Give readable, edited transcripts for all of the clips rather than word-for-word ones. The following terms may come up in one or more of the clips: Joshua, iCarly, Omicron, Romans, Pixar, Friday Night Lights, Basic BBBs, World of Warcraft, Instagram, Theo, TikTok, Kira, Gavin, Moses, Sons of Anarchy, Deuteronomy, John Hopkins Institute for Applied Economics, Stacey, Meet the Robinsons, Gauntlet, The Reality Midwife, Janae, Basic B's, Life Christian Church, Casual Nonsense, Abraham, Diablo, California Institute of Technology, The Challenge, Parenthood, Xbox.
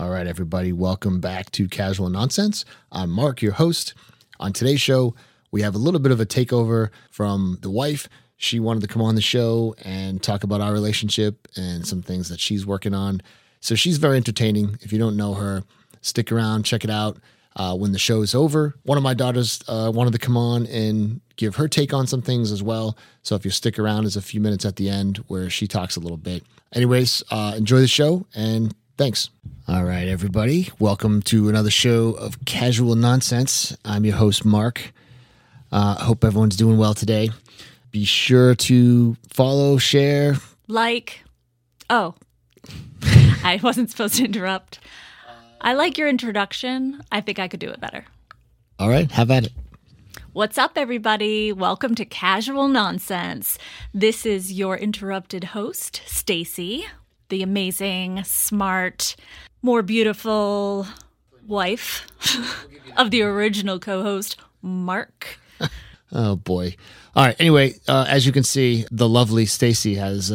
All right, everybody, welcome back to Casual Nonsense. I'm Mark, your host. On today's show, we have a little bit of a takeover from the wife. She wanted to come on the show and talk about our relationship and some things that she's working on. So she's very entertaining. If you don't know her, stick around, check it out. When the show is over, one of my daughters wanted to come on and give her take on some things as well. So if you stick around, there's a few minutes at the end where she talks a little bit. Anyways, enjoy the show and thanks. All right, everybody. Welcome to another show of Casual Nonsense. I'm your host, Mark. I hope everyone's doing well today. Be sure to follow, share. Like. Oh, I wasn't supposed to interrupt. I like your introduction. I think I could do it better. All right, have at it. What's up, everybody? Welcome to Casual Nonsense. This is your interrupted host, Stacey. The amazing, smart, more beautiful wife of the original co-host, Mark. Oh, boy. All right. Anyway, as you can see, the lovely Stacey has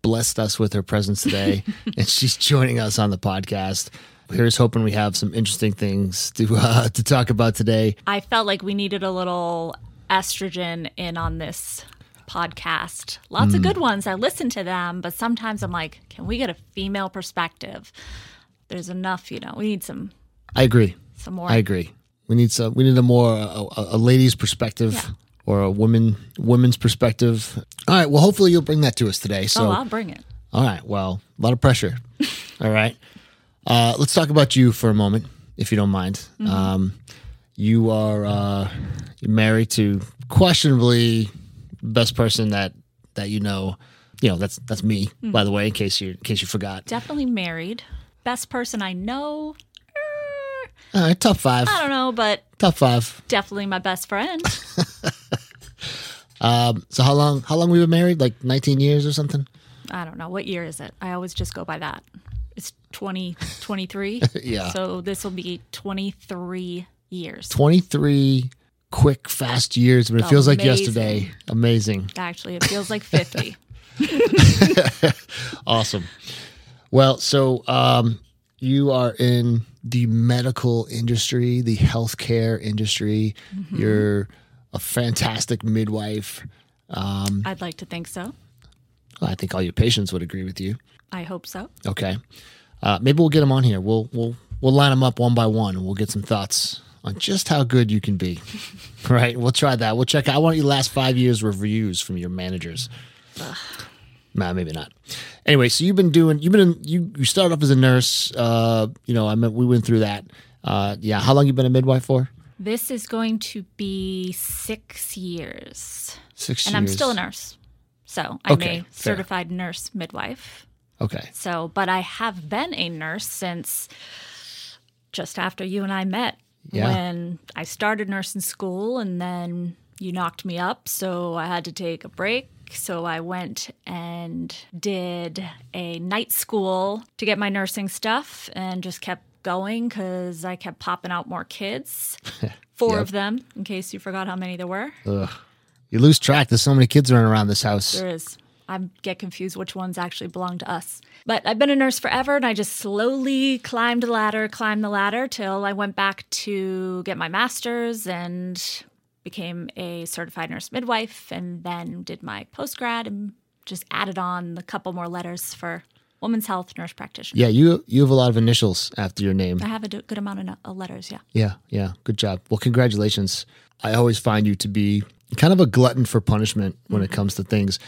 blessed us with her presence today, and she's joining us on the podcast. Here's hoping we have some interesting things to talk about today. I felt like we needed a little estrogen in on this podcast. Lots of good ones. I listen to them, but sometimes I'm like, can we get a female perspective? There's enough, you know. We need some. I agree. Some more. I agree. We need some. We need a more a lady's perspective, yeah, or a woman's perspective. All right. Well, hopefully you'll bring that to us today. So I'll bring it. All right. Well, a lot of pressure. All right. Let's talk about you for a moment, if you don't mind. Mm-hmm. You are married to questionably best person that you know. You know, that's me, by the way, in case you forgot. Definitely married. Best person I know. All right, top five. I don't know, but top five. Definitely my best friend. So how long we been married? Like 19 years or something? I don't know. What year is it? I always just go by that. It's 2023. Yeah. So this will be 23 years. 23 quick, fast years, but it feels like yesterday. Amazing. Actually, it feels like 50. Awesome. Well, so you are in the medical industry, the healthcare industry. Mm-hmm. You're a fantastic midwife. I'd like to think so. I think all your patients would agree with you. I hope so. Okay. Maybe we'll get them on here. We'll line them up one by one, and we'll get some thoughts on just how good you can be. Right? We'll try that. We'll check out. I want your last 5 years reviews from your managers. Nah, maybe not. Anyway, so you started off as a nurse. We went through that. Yeah. How long you been a midwife for? This is going to be 6 years. 6 years. And I'm still a nurse. So I'm a certified nurse midwife. Okay. So, but I have been a nurse since just after you and I met. Yeah. When I started nursing school, and then you knocked me up, so I had to take a break. So I went and did a night school to get my nursing stuff and just kept going because I kept popping out more kids. Four of them, in case you forgot how many there were. Ugh. You lose track. There's so many kids running around this house. There is. I get confused which ones actually belong to us. But I've been a nurse forever, and I just slowly climbed the ladder till I went back to get my master's and became a certified nurse midwife, and then did my postgrad and just added on a couple more letters for women's health nurse practitioner. Yeah, you have a lot of initials after your name. I have a good amount of letters, yeah. Yeah, good job. Well, congratulations. I always find you to be kind of a glutton for punishment when it comes to things.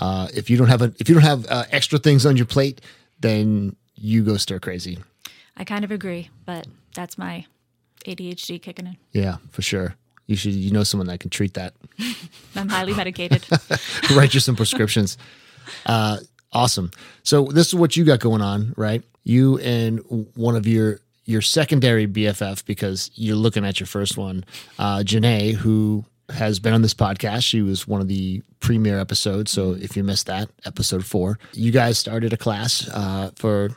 If you don't have extra things on your plate, then you go stir crazy. I kind of agree, but that's my ADHD kicking in. Yeah, for sure. You should, someone that can treat that. I'm highly medicated. Write you some prescriptions. Awesome. So this is what you got going on, right? You and one of your secondary BFF, because you're looking at your first one, Janae, who has been on this podcast. She was one of the premiere episodes. So if you missed that, episode 4, you guys started a class for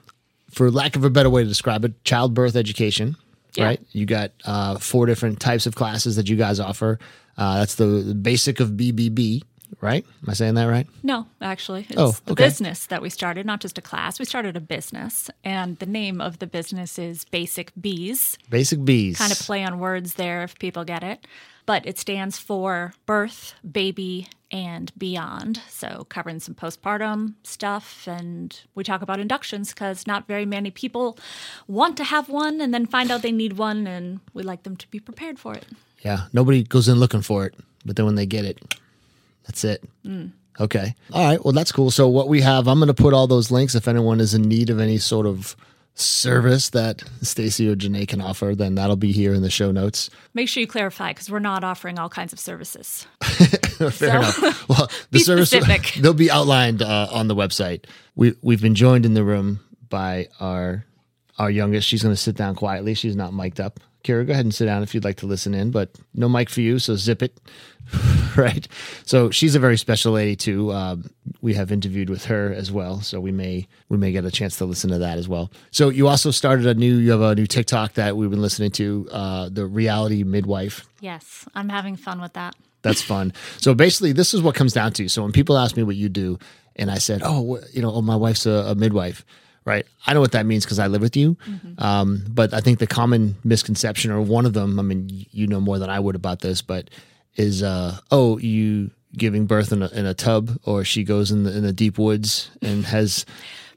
lack of a better way to describe it, childbirth education, right? You got 4 different types of classes that you guys offer. That's the basic of BBB, right? Am I saying that right? No, actually. It's the business that we started, not just a class. We started a business, and the name of the business is Basic B's. Basic B's. Kind of play on words there if people get it. But it stands for birth, baby, and beyond. So covering some postpartum stuff, and we talk about inductions because not very many people want to have one and then find out they need one, and we like them to be prepared for it. Yeah, nobody goes in looking for it, but then when they get it, that's it. Mm. Okay. All right. Well, that's cool. So what we have, I'm going to put all those links. If anyone is in need of any sort of service that Stacey or Janae can offer, then that'll be here in the show notes. Make sure you clarify, because we're not offering all kinds of services. Fair enough. Well, the service, they'll be outlined on the website. We've been joined in the room by our youngest. She's going to sit down quietly. She's not mic'd up. Kira, go ahead and sit down if you'd like to listen in, but no mic for you, so zip it, right? So she's a very special lady, too. We have interviewed with her as well, so we may get a chance to listen to that as well. So you also started you have a new TikTok that we've been listening to, The Reality Midwife. Yes, I'm having fun with that. That's fun. So basically, this is what comes down to. So when people ask me what you do, and I said, my wife's a midwife. Right. I know what that means because I live with you. Mm-hmm. But I think the common misconception, or one of them, I mean, you know more than I would about this, but is, you giving birth in a tub, or she goes in the deep woods and has...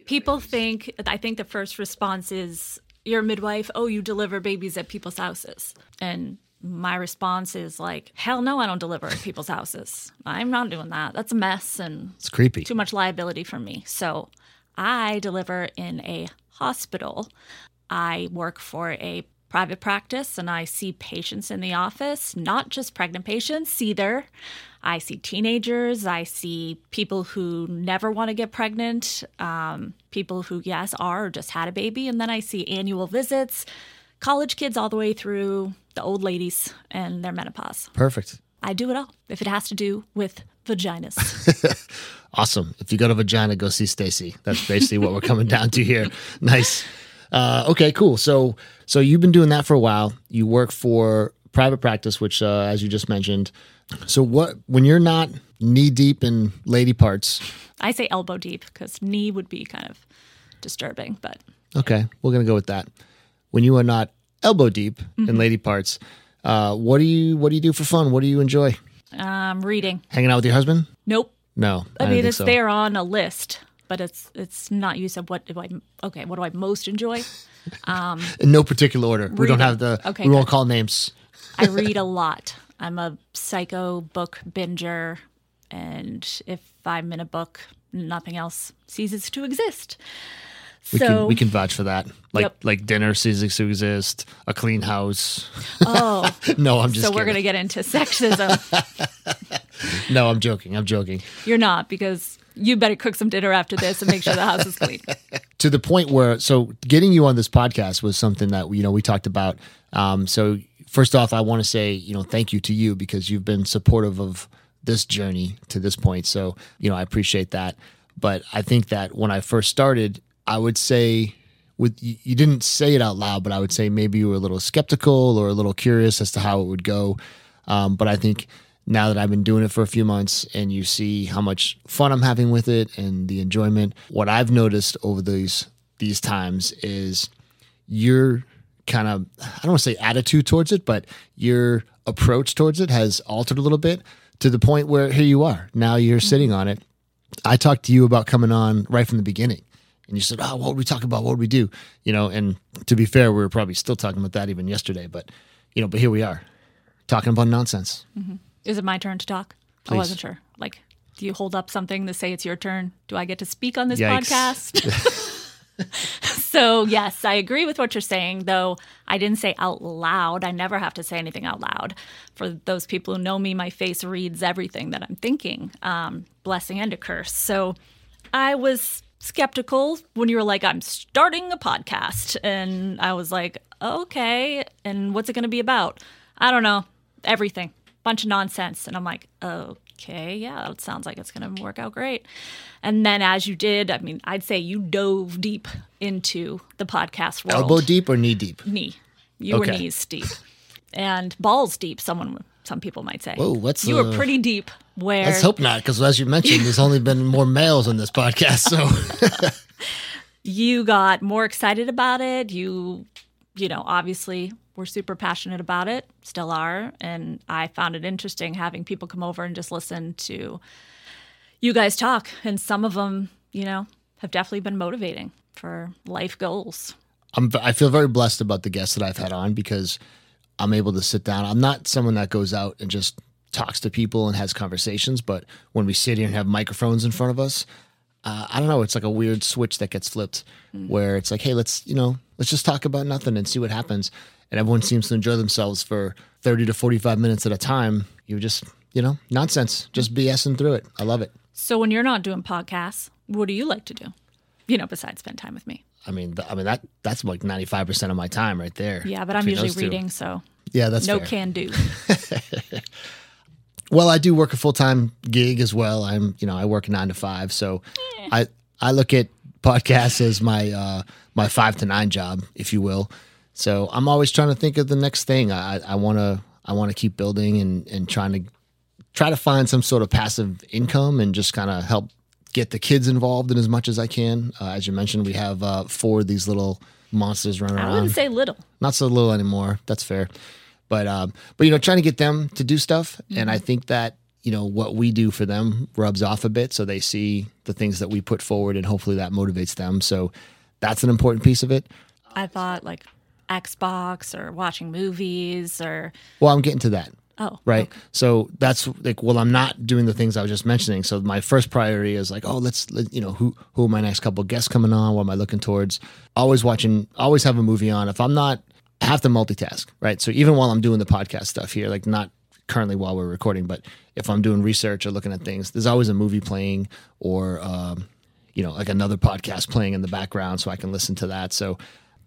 People think, I think the first response is, you're a midwife, you deliver babies at people's houses. And my response is like, hell no, I don't deliver at people's houses. I'm not doing that. That's a mess, and it's creepy. Too much liability for me. So... I deliver in a hospital. I work for a private practice, and I see patients in the office, not just pregnant patients either. I see teenagers. I see people who never want to get pregnant, people who, yes, are or just had a baby. And then I see annual visits, college kids all the way through the old ladies and their menopause. Perfect. I do it all if it has to do with vaginas. Awesome. If you got a vagina, go see Stacey. That's basically what we're coming down to here. Nice. Okay, cool. So you've been doing that for a while. You work for private practice, which, as you just mentioned. So when you're not knee deep in lady parts? I say elbow deep because knee would be kind of disturbing, but. Okay, we're going to go with that. When you are not elbow deep in lady parts, what do you do for fun? What do you enjoy? Reading. Hanging out with your husband? Nope. No. I mean, they're on a list, but it's not used of what do I most enjoy? In no particular order. Reading. We don't have we won't call names. I read a lot. I'm a psycho book binger, and if I'm in a book, nothing else ceases to exist. We can vouch for that. Like dinner ceases to exist, a clean house. Oh. No, I'm just kidding. So we're going to get into sexism. No, I'm joking. You're not, because you better cook some dinner after this and make sure the house is clean. To the point where, so getting you on this podcast was something that we talked about. So first off, I want to say, thank you to you, because you've been supportive of this journey to this point. So, I appreciate that. But I think that when I first started, I would say, you didn't say it out loud, but I would say maybe you were a little skeptical or a little curious as to how it would go. But I think now that I've been doing it for a few months and you see how much fun I'm having with it and the enjoyment, what I've noticed over these times is your kind of, I don't want to say attitude towards it, but your approach towards it has altered a little bit, to the point where here you are. Now you're sitting on it. I talked to you about coming on right from the beginning. And you said, what would we talk about? What would we do? And to be fair, we were probably still talking about that even yesterday. But, but here we are talking about nonsense. Mm-hmm. Is it my turn to talk? Please. I wasn't sure. Like, do you hold up something to say it's your turn? Do I get to speak on this podcast? So, yes, I agree with what you're saying, though I didn't say out loud. I never have to say anything out loud. For those people who know me, my face reads everything that I'm thinking, blessing and a curse. So I was... skeptical when you were like, I'm starting a podcast. And I was like, okay, and what's it going to be about? I don't know. Everything. Bunch of nonsense. And I'm like, okay, yeah, it sounds like it's going to work out great. And then as you did, I mean, I'd say you dove deep into the podcast world. Elbow deep or knee deep? Knee. You were knees deep. And balls deep, someone some people might say. Whoa, you were pretty deep. Where? Let's hope not, because as you mentioned, there's only been more males on this podcast. So you got more excited about it. You know, obviously were super passionate about it, still are. And I found it interesting having people come over and just listen to you guys talk. And some of them, you know, have definitely been motivating for life goals. I feel very blessed about the guests that I've had on because I'm able to sit down. I'm not someone that goes out and just talks to people and has conversations, but when we sit here and have microphones in front of us, I don't know, it's like a weird switch that gets flipped where it's like, hey, let's just talk about nothing and see what happens. And everyone seems to enjoy themselves for 30 to 45 minutes at a time. You just, you know, nonsense, just BSing through it. I love it. So when you're not doing podcasts, what do you like to do? You know, besides spend time with me. I mean that's like 95% of my time right there. Yeah, but I'm usually reading, so yeah, that's no fair. Can do. Well, I do work a full-time gig as well. I work 9 to 5, so I look at podcasts as my 5 to 9 job, if you will. So I'm always trying to think of the next thing. I want to keep building and trying to find some sort of passive income and just kind of help get the kids involved in as much as I can. As you mentioned, we have 4 of these little monsters running around. I wouldn't say little. Not so little anymore. That's fair. But you know, trying to get them to do stuff. Mm-hmm. And I think that, you know, what we do for them rubs off a bit. So they see the things that we put forward and hopefully that motivates them. So that's an important piece of it. I thought like Xbox or watching movies or... Well, I'm getting to that. Oh, right. Okay. So that's like, well, I'm not doing the things I was just mentioning. So my first priority is like, who are my next couple of guests coming on? What am I looking towards? Always have a movie on. If I'm not, I have to multitask, right? So even while I'm doing the podcast stuff here, like not currently while we're recording, but if I'm doing research or looking at things, there's always a movie playing or, you know, like another podcast playing in the background so I can listen to that. So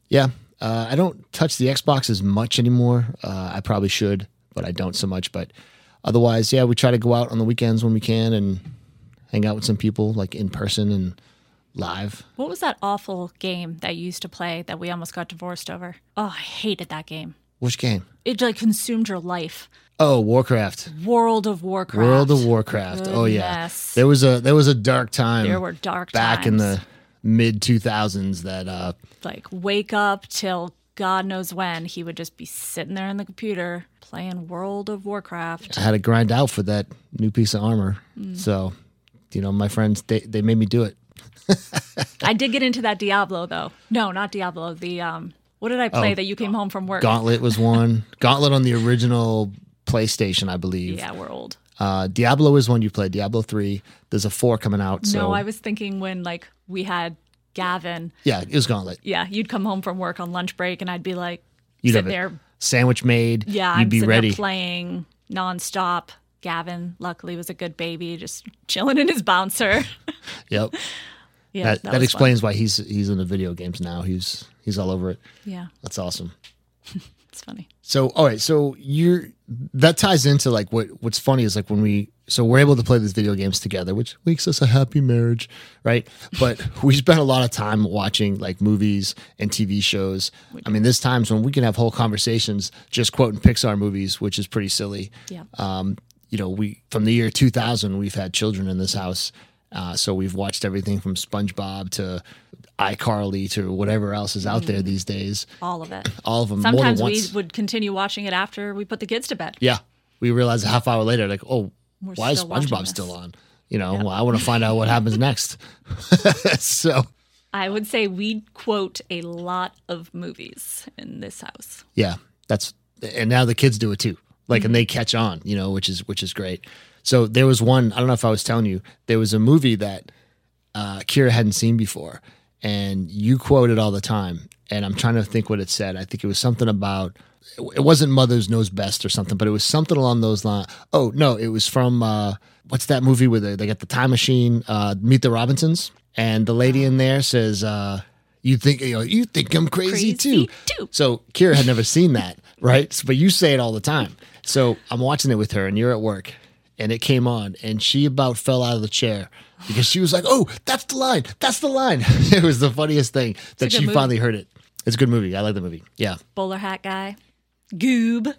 yeah, I don't touch the Xbox as much anymore. I probably should, but I don't so much. But otherwise, yeah, we try to go out on the weekends when we can and hang out with some people like in person and live. What was that awful game that you used to play that we almost got divorced over? Oh, I hated that game. Which game? It like consumed your life. Oh, World of Warcraft. Goodness. Oh yeah. There was a dark time. There were dark times. Back in the mid 2000s that like wake up till God knows when, he would just be sitting there on the computer playing World of Warcraft. I had to grind out for that new piece of armor. Mm. So, you know, my friends, they made me do it. I did get into that Diablo, though. No, not Diablo. The what did I play that you came home from work? Gauntlet was one. Gauntlet on the original PlayStation, I believe. Yeah, we're old. Diablo is one you played. Diablo 3. There's a 4 coming out. So. No, I was thinking when, like, we had... Gavin. Yeah, it was Gauntlet. Yeah, you'd come home from work on lunch break, and I'd be like, sitting there. Sandwich made. Yeah, you'd be ready. There playing nonstop. Gavin, luckily, was a good baby, just chilling in his bouncer. Yep. Yeah, that explains why he's in the video games now. He's all over it. Yeah. That's awesome. It's funny. So, all right, so that ties into like what's funny is like when we're able to play these video games together, which makes us a happy marriage, right? But we spend a lot of time watching like movies and TV shows. I mean, there's times when we can have whole conversations just quoting Pixar movies, which is pretty silly. Yeah. You know, from the year 2000, we've had children in this house. So we've watched everything from SpongeBob to iCarly to whatever else is out there these days. All of it. All of them. Sometimes more than once. We would continue watching it after we put the kids to bed. Yeah. We realized a half hour later, like, why is SpongeBob still on? You know, yeah. Well, I want to find out what happens next. So I would say we quote a lot of movies in this house. Yeah. And now the kids do it too. Like, and they catch on, you know, which is great. So there was one, I don't know if I was telling you, there was a movie that Kira hadn't seen before, and you quote it all the time, and I'm trying to think what it said. I think it was something about, it wasn't Mother's Knows Best or something, but it was something along those lines. Oh, no, it was from, what's that movie where they got the time machine, Meet the Robinsons, and the lady in there says, you think I'm crazy too. So Kira had never seen that, right? But you say it all the time. So I'm watching it with her, and you're at work. And it came on, and she about fell out of the chair because she was like, "Oh, that's the line! That's the line!" It was the funniest thing that she finally heard it. It's a good movie. I like the movie. Yeah. Bowler hat guy, Goob.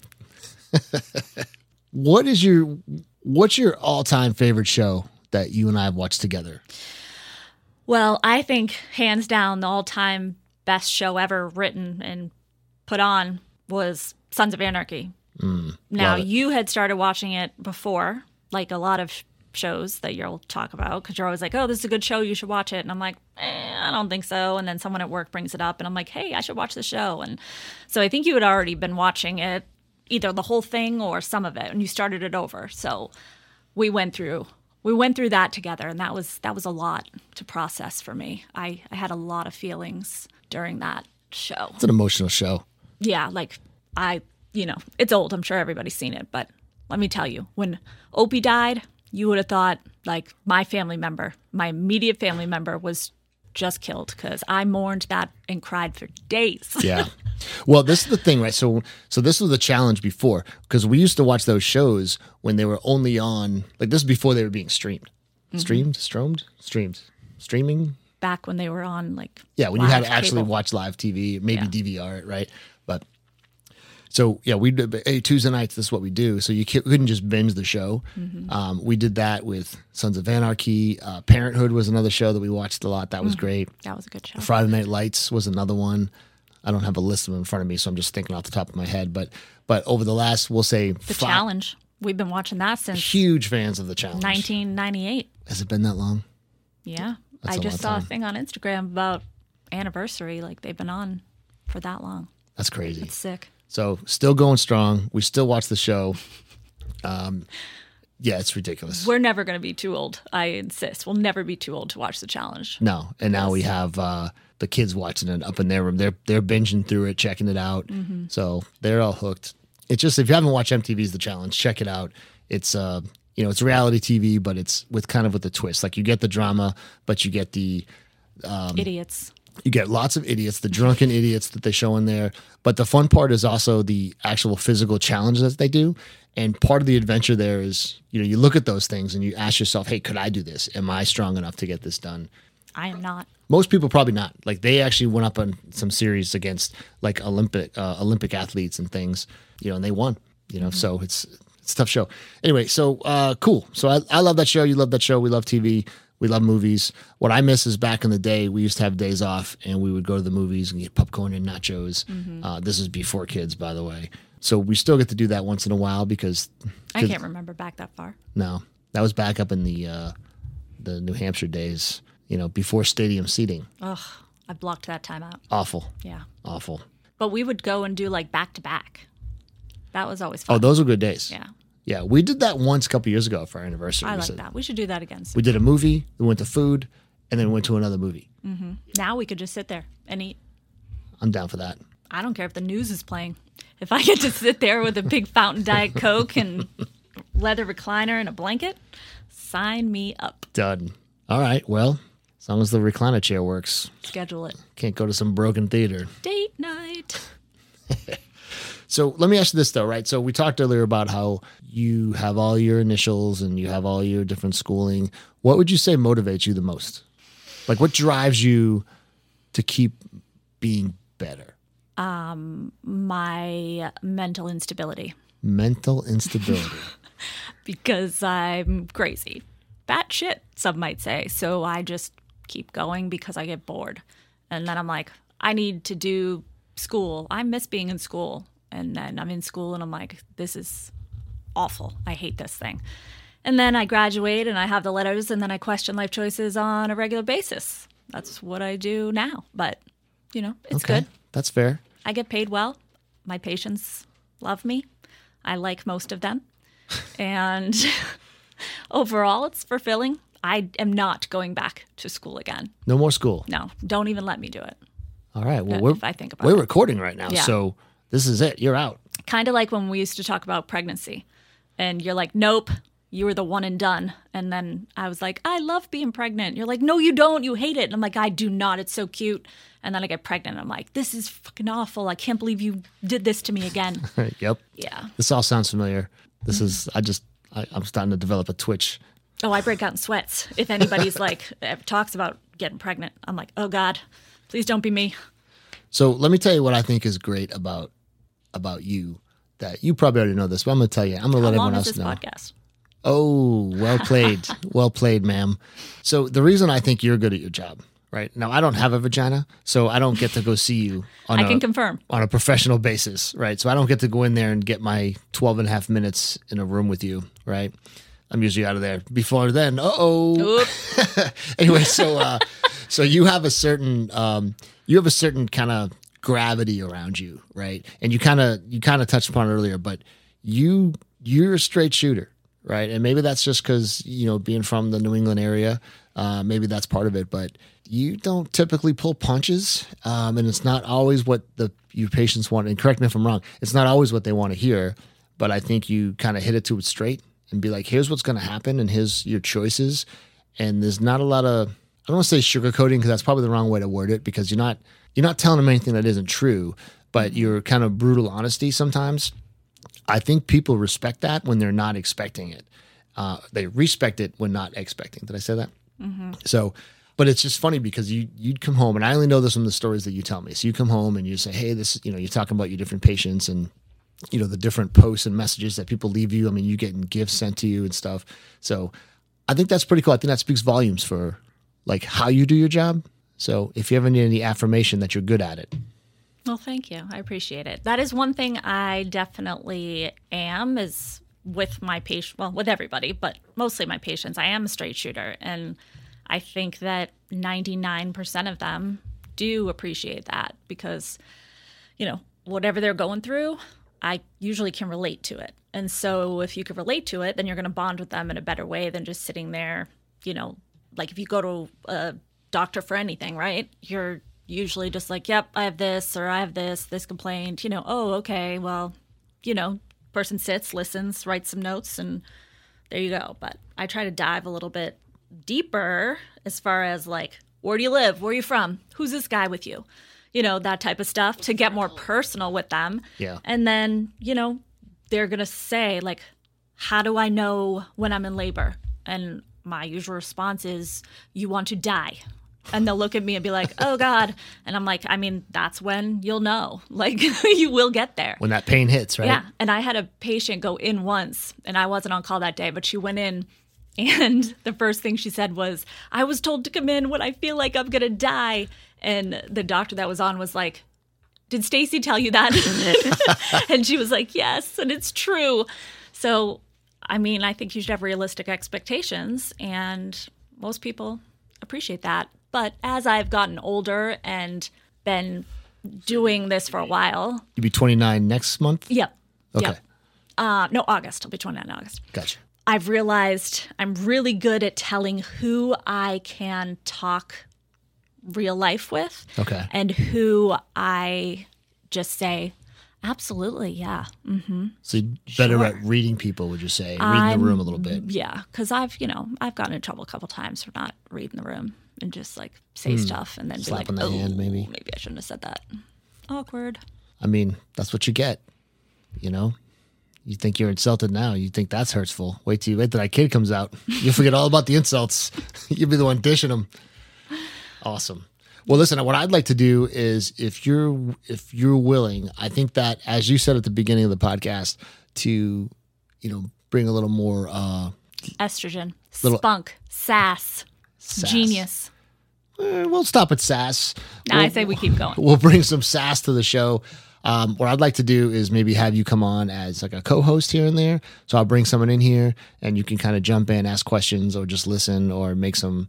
What's your all-time favorite show that you and I have watched together? Well, I think hands down the all-time best show ever written and put on was Sons of Anarchy. Now, you had started watching it before, like a lot of shows that you'll talk about, because you're always like, oh, this is a good show, you should watch it. And I'm like, I don't think so. And then someone at work brings it up, and I'm like, hey, I should watch the show. And so I think you had already been watching it, either the whole thing or some of it, and you started it over. So we went through that together, and that was a lot to process for me. I had a lot of feelings during that show. It's an emotional show. Yeah, like it's old. I'm sure everybody's seen it, but let me tell you, when Opie died, you would have thought, like, my immediate family member was just killed, because I mourned that and cried for days. Yeah. Well, this is the thing, right? So this was the challenge before, because we used to watch those shows when they were only on, like, this is before they were being streamed. Mm-hmm. Streaming? Back when they were on, like, yeah, when you had to actually watch live TV, maybe DVR it, right? But so, yeah, we did Tuesday nights. This is what we do. So you couldn't just binge the show. Mm-hmm. We did that with Sons of Anarchy. Parenthood was another show that we watched a lot. That was great. That was a good show. Friday Night Lights was another one. I don't have a list of them in front of me, so I'm just thinking off the top of my head. But over the last, we'll say... The Challenge. We've been watching that since... Huge fans of The Challenge. 1998. Has it been that long? Yeah. I just saw a thing on Instagram about anniversary. Like, they've been on for that long. That's crazy. That's sick. So still going strong. We still watch the show. Yeah, it's ridiculous. We're never going to be too old. I insist. We'll never be too old to watch The Challenge. No. And now we have the kids watching it up in their room. They're binging through it, checking it out. Mm-hmm. So they're all hooked. It's just, if you haven't watched MTV's The Challenge, check it out. It's it's reality TV, but it's with a twist. Like, you get the drama, but you get the idiots. You get lots of idiots, the drunken idiots that they show in there. But the fun part is also the actual physical challenge that they do. And part of the adventure there is, you look at those things and you ask yourself, hey, could I do this? Am I strong enough to get this done? I am not. Most people probably not. Like, they actually went up on some series against, like, Olympic athletes and things, and they won, mm-hmm. So it's a tough show. Anyway, so cool. So I love that show. You love that show. We love TV. We love movies. What I miss is back in the day, we used to have days off, and we would go to the movies and get popcorn and nachos. Mm-hmm. This is before kids, by the way. So we still get to do that once in a while because... I can't remember back that far. No. That was back up in the New Hampshire days, before stadium seating. Ugh, I blocked that time out. Awful. Yeah. Awful. But we would go and do, like, back-to-back. That was always fun. Oh, those were good days. Yeah. Yeah, we did that once a couple years ago for our anniversary. I like that. We should do that again soon. We did a movie, we went to food, and then went to another movie. Mm-hmm. Now we could just sit there and eat. I'm down for that. I don't care if the news is playing. If I get to sit there with a big fountain Diet Coke and leather recliner and a blanket, sign me up. Done. All right, well, as long as the recliner chair works. Schedule it. Can't go to some broken theater. Date night. So let me ask you this, though, right? So we talked earlier about how you have all your initials and you have all your different schooling. What would you say motivates you the most? Like, what drives you to keep being better? My mental instability. Mental instability. Because I'm crazy. Batshit, some might say. So I just keep going because I get bored. And then I'm like, I need to do school. I miss being in school. And then I'm in school and I'm like, this is awful. I hate this thing. And then I graduate and I have the letters, and then I question life choices on a regular basis. That's what I do now. But, it's okay. Good. That's fair. I get paid well. My patients love me. I like most of them. And overall, it's fulfilling. I am not going back to school again. No more school. No. Don't even let me do it. All right. Well, we're recording right now. Yeah. So... this is it. You're out. Kind of like when we used to talk about pregnancy and you're like, nope, you were the one and done. And then I was like, I love being pregnant. You're like, no, you don't. You hate it. And I'm like, I do not. It's so cute. And then I get pregnant. And I'm like, this is fucking awful. I can't believe you did this to me again. Yep. Yeah. This all sounds familiar. This is, I'm starting to develop a twitch. Oh, I break out in sweats. If anybody's like, talks about getting pregnant, I'm like, oh God, please don't be me. So let me tell you what I think is great about you that you probably already know this, but I'm going to tell you. I'm going to let everyone else know. How long is this podcast? Oh, well played. Well played, ma'am. So the reason I think you're good at your job, right? Now, I don't have a vagina, so I don't get to go see you on I can confirm. On a professional basis, right? So I don't get to go in there and get my 12 and a half minutes in a room with you, right? I'm usually out of there. Before then, uh-oh. Anyway, so you have a certain kind of gravity around you, right? And you kind of touched upon it earlier, but you're a straight shooter. Right. And maybe that's just because, being from the New England area, maybe that's part of it. But you don't typically pull punches. And it's not always what your patients want. And correct me if I'm wrong. It's not always what they want to hear. But I think you kind of hit it to it straight and be like, here's what's going to happen. And here's your choices. And there's not a lot of, I don't want to say sugarcoating, because that's probably the wrong way to word it, because you're not telling them anything that isn't true. But you're kind of brutal honesty sometimes. I think people respect that when they're not expecting it. They respect it when not expecting. Did I say that? Mm-hmm. So, but it's just funny because you'd come home, and I only know this from the stories that you tell me. So you come home and you say, hey, this, you're talking about your different patients and, the different posts and messages that people leave you. I mean, you getting gifts sent to you and stuff. So I think that's pretty cool. I think that speaks volumes for like how you do your job. So if you ever need any affirmation that you're good at it. Well, thank you. I appreciate it. That is one thing I definitely am is with my patient, well, with everybody, but mostly my patients. I am a straight shooter, and I think that 99% of them do appreciate that because, whatever they're going through, I usually can relate to it. And so if you can relate to it, then you're going to bond with them in a better way than just sitting there, like if you go to a doctor for anything, right? You're usually just like, yep, I have this, or I have this complaint, oh, okay, well, person sits, listens, writes some notes, and there you go. But I try to dive a little bit deeper as far as like, where do you live? Where are you from? Who's this guy with you? That type of stuff to get more personal with them. Yeah. And then, they're going to say like, how do I know when I'm in labor? And my usual response is, you want to die. And they'll look at me and be like, oh, God. And I'm like, I mean, that's when you'll know. Like, you will get there. When that pain hits, right? Yeah. And I had a patient go in once, and I wasn't on call that day, but she went in, and the first thing she said was, I was told to come in when I feel like I'm going to die. And the doctor that was on was like, did Stacey tell you that? And she was like, yes, and it's true. So, I mean, I think you should have realistic expectations, and most people appreciate that. But as I've gotten older and been doing this for a while. You'll be 29 next month? Yep. Okay. Yep. No, August. I'll be 29 in August. Gotcha. I've realized I'm really good at telling who I can talk real life with. Okay. And who I just say, absolutely, yeah. Mm-hmm. So you're better at reading people, would you say? Reading the room a little bit. Yeah, because I've gotten in trouble a couple times for not reading the room. And just like say stuff and then slap on the hand, maybe I shouldn't have said that. Awkward. I mean, that's what you get. You think you're insulted now. You think that's hurtful. Wait till that kid comes out. You'll forget all about the insults. You'll be the one dishing them. Awesome. Well, listen, what I'd like to do is if you're willing, I think that as you said at the beginning of the podcast, to bring a little more estrogen, spunk, sass. Sass. Genius. We'll stop at sass. No, I say we keep going. We'll bring some sass to the show. What I'd like to do is maybe have you come on as like a co-host here and there. So I'll bring someone in here, and you can kind of jump in, ask questions, or just listen, or make some,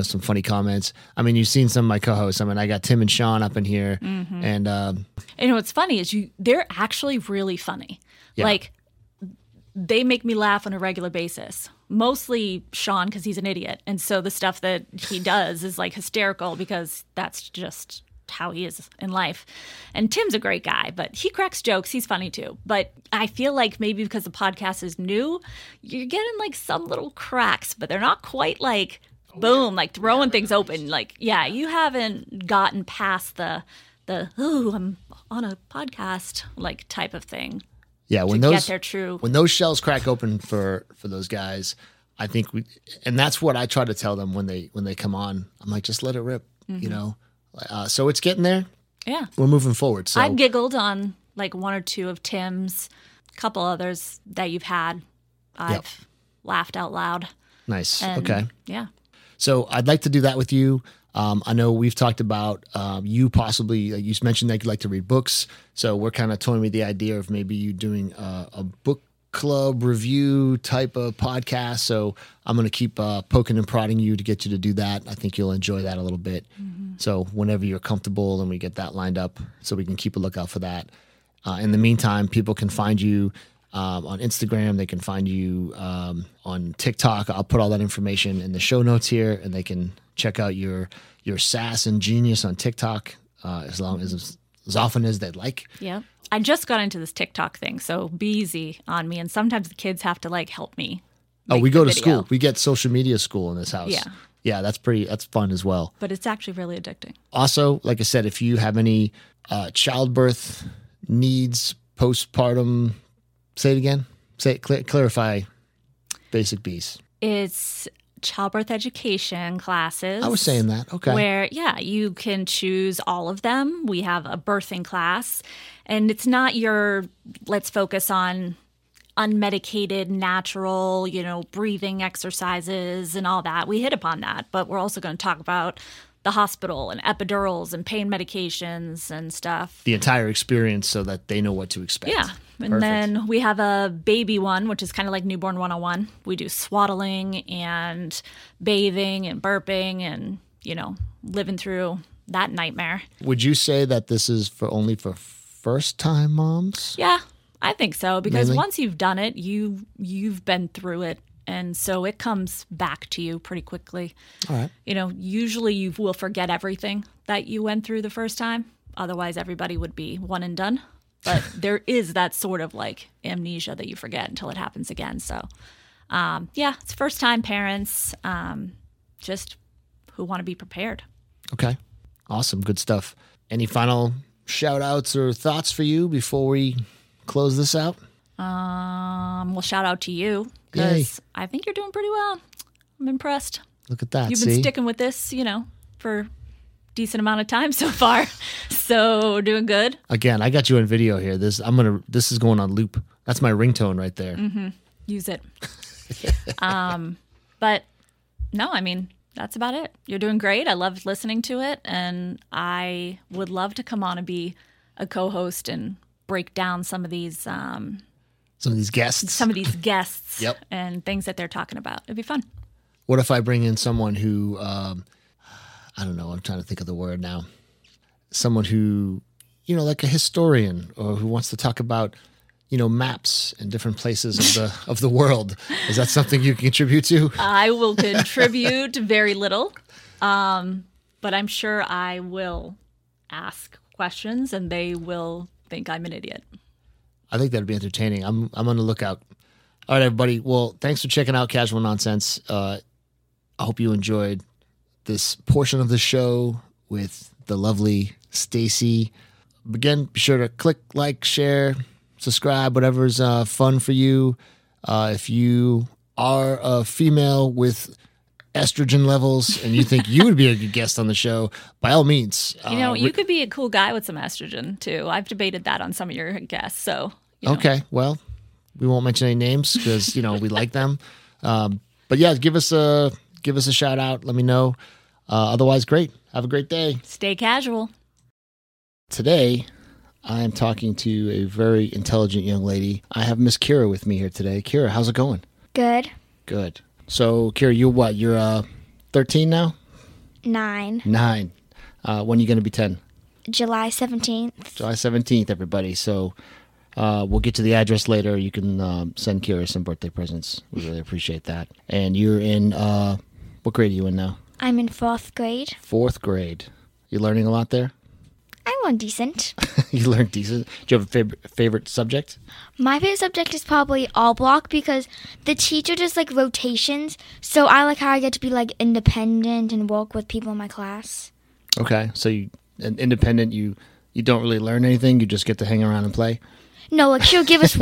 some funny comments. I mean, you've seen some of my co-hosts. I mean, I got Tim and Sean up in here, mm-hmm. and what's funny is they're actually really funny. Yeah. Like they make me laugh on a regular basis. Mostly Sean, because he's an idiot. And so the stuff that he does is like hysterical because that's just how he is in life. And Tim's a great guy, but he cracks jokes. He's funny too. But I feel like maybe because the podcast is new, you're getting like some little cracks, but they're not quite like, boom, like throwing things open. Like, yeah, you haven't gotten past the oh, I'm on a podcast like type of thing. Yeah, when those shells crack open for those guys, I think and that's what I try to tell them when they come on. I'm like, just let it rip, mm-hmm. So it's getting there. Yeah, we're moving forward. So I giggled on like one or two of Tim's, a couple others that you've had. I've laughed out loud. Nice. And, okay. Yeah. So I'd like to do that with you. I know we've talked about you possibly, you mentioned that you like to read books. So we're kind of toying with the idea of maybe you doing a book club review type of podcast. So I'm going to keep poking and prodding you to get you to do that. I think you'll enjoy that a little bit. Mm-hmm. So whenever you're comfortable and we get that lined up so we can keep a lookout for that. In the meantime, people can find you on Instagram. They can find you on TikTok. I'll put all that information in the show notes here, and they can check out your sass and genius on TikTok as often as they'd like. Yeah. I just got into this TikTok thing, so be easy on me. And sometimes the kids have to like help me. Oh, we go to school. We get social media school in this house. Yeah. Yeah, that's fun as well. But it's actually really addicting. Also, like I said, if you have any childbirth needs, postpartum, say it again. Clarify Basic B's. It's childbirth education classes. I was saying that. Okay. Where, yeah, you can choose all of them. We have a birthing class, and it's not your let's focus on unmedicated, natural, breathing exercises and all that. We hit upon that, but we're also going to talk about the hospital and epidurals and pain medications and stuff. The entire experience so that they know what to expect. Yeah. And perfect. Then we have a baby one, which is kind of like Newborn 101. We do swaddling and bathing and burping and, living through that nightmare. Would you say that this is only for first-time moms? Yeah, I think so. Because once you've done it, you've been through it. And so it comes back to you pretty quickly. All right. Usually you will forget everything that you went through the first time. Otherwise, everybody would be one and done. But there is that sort of like amnesia that you forget until it happens again. So, it's first-time parents just who want to be prepared. Okay. Awesome. Good stuff. Any final shout-outs or thoughts for you before we close this out? Well, shout out to you. Because I think you're doing pretty well. I'm impressed. Look at that. You've been sticking with this, for a decent amount of time so far. So doing good. Again, I got you on video here. This is going on loop. That's my ringtone right there. Mm-hmm. Use it. But no, that's about it. You're doing great. I loved listening to it, and I would love to come on and be a co-host and break down some of these. Some of these guests yep. And things that they're talking about. It'd be fun. What if I bring in someone who, I don't know, I'm trying to think of the word now. Someone who, like a historian or who wants to talk about, maps and different places of the world. Is that something you can contribute to? I will contribute very little, but I'm sure I will ask questions and they will think I'm an idiot. I think that'd be entertaining. I'm on the lookout. All right, everybody. Well, thanks for checking out Casual Nonsense. I hope you enjoyed this portion of the show with the lovely Stacey. Again, be sure to click, like, share, subscribe, whatever's fun for you. If you are a female with estrogen levels and you think you would be a good guest on the show, by all means. You could be a cool guy with some estrogen, too. I've debated that on some of your guests, so... Okay, well, we won't mention any names because, we like them. But yeah, give us a shout out. Let me know. Otherwise, great. Have a great day. Stay casual. Today, I am talking to a very intelligent young lady. I have Miss Kira with me here today. Kira, how's it going? Good. Good. So, Kira, you're what? You're 13 now? 9. 9. When are you going to be 10? July 17th. July 17th, everybody. So... we'll get to the address later. You can send Kira some birthday presents. We really appreciate that. And you're in, what grade are you in now? I'm in 4th grade. 4th grade. You learning a lot there? I learned decent. You learned decent? Do you have a favorite subject? My favorite subject is probably all block because the teacher does like rotations. So I like how I get to be like independent and work with people in my class. Okay. So you don't really learn anything. You just get to hang around and play? No, like she'll give us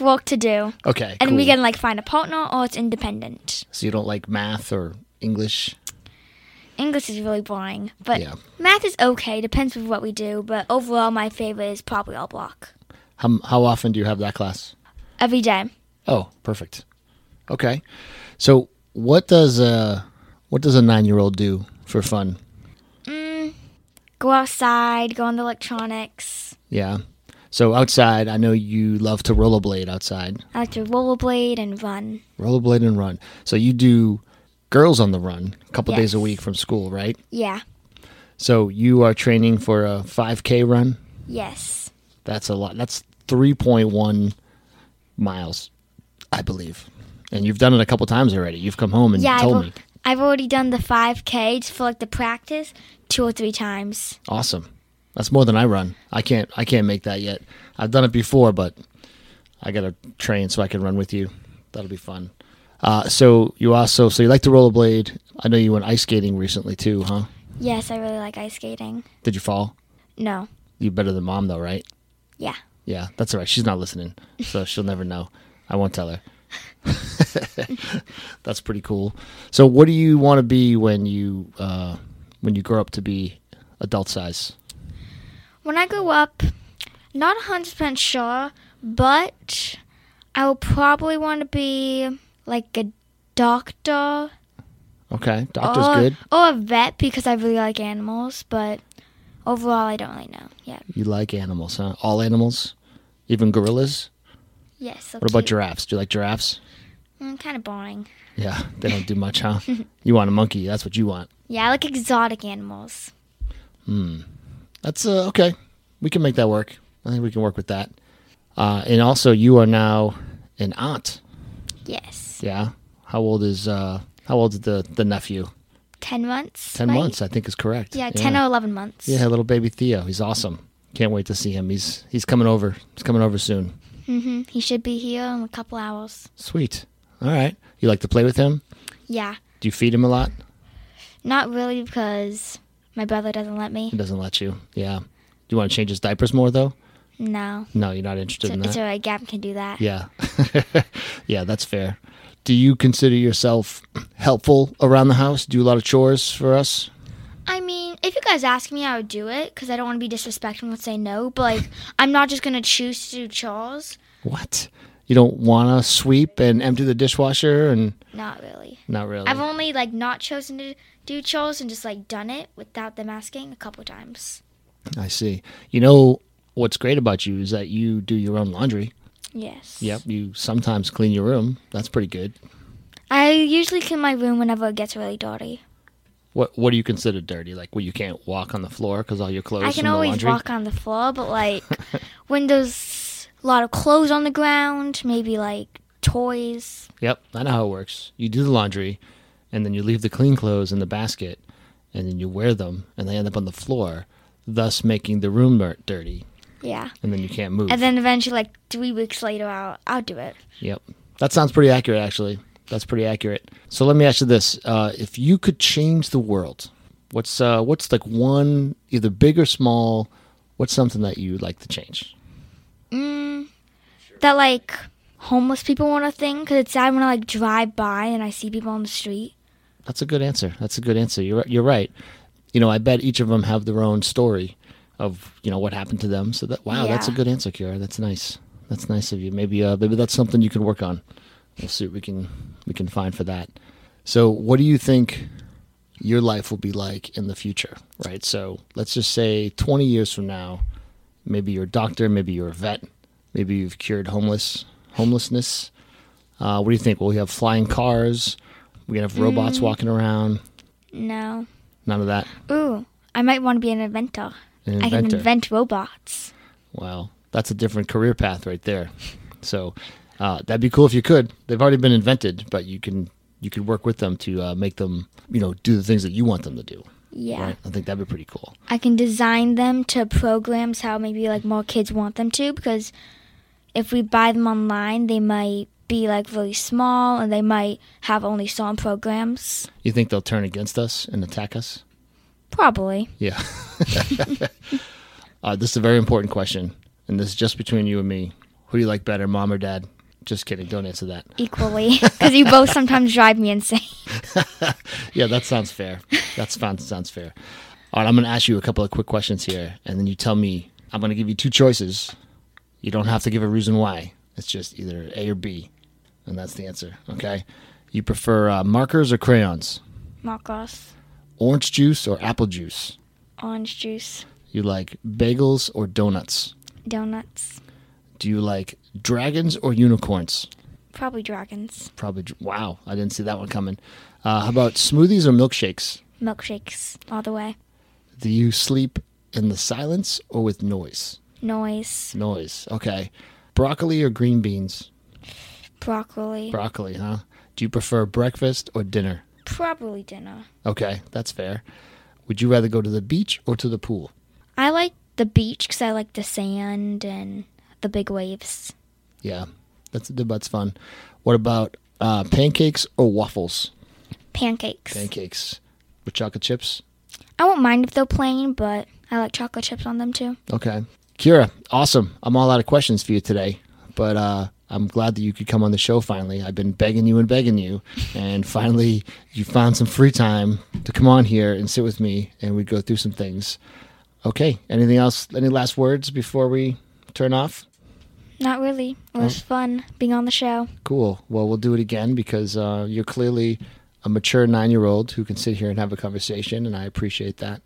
work to do. Okay, and cool. We can like find a partner, or it's independent. So you don't like math or English? English is really boring, but math is okay. Depends on what we do, but overall, my favorite is probably all block. How often do you have that class? Every day. Oh, perfect. Okay, so what does a 9-year-old do for fun? Go outside, go on the electronics. Yeah. So outside, I know you love to rollerblade outside. I like to rollerblade and run. Rollerblade and run. So you do Girls on the Run a couple days a week from school, right? Yeah. So you are training for a 5K run? Yes. That's a lot. That's 3.1 miles, I believe. And you've done it a couple times already. You've come home and told me. I've already done the 5K just for like the practice 2 or 3 times. Awesome. That's more than I run. I can't make that yet. I've done it before, but I got to train so I can run with you. That'll be fun. So you like to rollerblade. I know you went ice skating recently too, huh? Yes, I really like ice skating. Did you fall? No. You're better than Mom though, right? Yeah. Yeah, that's all right. She's not listening, so she'll never know. I won't tell her. That's pretty cool. So what do you want to be when you grow up to be adult size? When I grow up, not 100% sure, but I will probably want to be like a doctor. Okay, doctor's good. Or a vet because I really like animals, but overall I don't really know yet. You like animals, huh? All animals? Even gorillas? Yes. So what about giraffes? Do you like giraffes? Kind of boring. Yeah, they don't do much, huh? You want a monkey, that's what you want. Yeah, I like exotic animals. That's okay. We can make that work. I think we can work with that. And also, you are now an aunt. Yes. Yeah. How old is the nephew? 10 months. 10 months, I think, is correct. Yeah, 10 or 11 months. Yeah, little baby Theo. He's awesome. Can't wait to see him. He's coming over. He's coming over soon. Mm-hmm. He should be here in a couple hours. Sweet. All right. You like to play with him? Yeah. Do you feed him a lot? Not really, because my brother doesn't let me. He doesn't let you, yeah. Do you want to change his diapers more, though? No. No, you're not interested in that? It's all right. Gavin can do that. Yeah. Yeah, that's fair. Do you consider yourself helpful around the house? Do a lot of chores for us? I mean, if you guys ask me, I would do it, because I don't want to be disrespectful and say no, but like, I'm not just going to choose to do chores. What? You don't want to sweep and empty the dishwasher? And not really. Not really. I've only like not chosen to do chores and just like done it without them asking a couple times. I see. You know what's great about you is that you do your own laundry. Yes. Yep. You sometimes clean your room. That's pretty good. I usually clean my room whenever it gets really dirty. What do you consider dirty? Like, well, you can't walk on the floor because all your clothes are from the laundry? I can always walk on the floor, but like when there's a lot of clothes on the ground, maybe like toys. Yep. I know how it works. You do the laundry, and then you leave the clean clothes in the basket, and then you wear them, and they end up on the floor, thus making the room dirty. Yeah. And then you can't move. And then eventually, like 3 weeks later, I'll do it. Yep. That sounds pretty accurate, actually. That's pretty accurate. So let me ask you this. If you could change the world, what's like one, either big or small, what's something that you'd like to change? That like homeless people want a thing, because it's sad when I like drive by and I see people on the street. That's a good answer. You're right. You know, I bet each of them have their own story of, you know, what happened to them. So that, wow, That's a good answer, Kira. That's nice. That's nice of you. Maybe that's something you can work on. We'll see what we can find for that. So what do you think your life will be like in the future, right? So let's just say 20 years from now, maybe you're a doctor, maybe you're a vet, maybe you've cured homelessness. What do you think? Will we have flying cars? We're going to have robots walking around? No. None of that? Ooh, I might want to be an inventor. I can invent robots. Well, that's a different career path right there. So that'd be cool if you could. They've already been invented, but you could work with them to make them, you know, do the things that you want them to do. Yeah. Right? I think that'd be pretty cool. I can design them to programs how maybe like more kids want them to, because if we buy them online, they might be like really small and they might have only some programs. You think they'll turn against us and attack us? Probably. Yeah. This is a very important question, and this is just between you and me. Who do you like better, Mom or Dad? Just kidding. Don't answer that. Equally, because you both sometimes drive me insane. Yeah, that sounds fair. That sounds fair. All right, I'm going to ask you a couple of quick questions here, and then you tell me. I'm going to give you two choices. You don't have to give a reason why. It's just either A or B, and that's the answer, okay? You prefer markers or crayons? Markers. Orange juice or apple juice? Orange juice. You like bagels or donuts? Donuts. Do you like dragons or unicorns? Probably dragons. Wow, I didn't see that one coming. How about smoothies or milkshakes? Milkshakes, all the way. Do you sleep in the silence or with noise? Noise. Noise, okay. Broccoli or green beans? Broccoli. Broccoli, huh? Do you prefer breakfast or dinner? Probably dinner. Okay, that's fair. Would you rather go to the beach or to the pool? I like the beach because I like the sand and the big waves. Yeah, that's fun. What about pancakes or waffles? Pancakes. Pancakes. With chocolate chips? I won't mind if they're plain, but I like chocolate chips on them too. Okay. Kira, awesome. I'm all out of questions for you today, but I'm glad that you could come on the show finally. I've been begging you, and finally you found some free time to come on here and sit with me, and we'd go through some things. Okay, anything else? Any last words before we turn off? Not really. It was fun being on the show. Cool. Well, we'll do it again because you're clearly a mature 9-year-old who can sit here and have a conversation, and I appreciate that.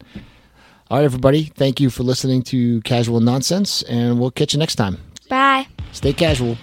All right, everybody. Thank you for listening to Casual Nonsense, and we'll catch you next time. Bye. Stay casual.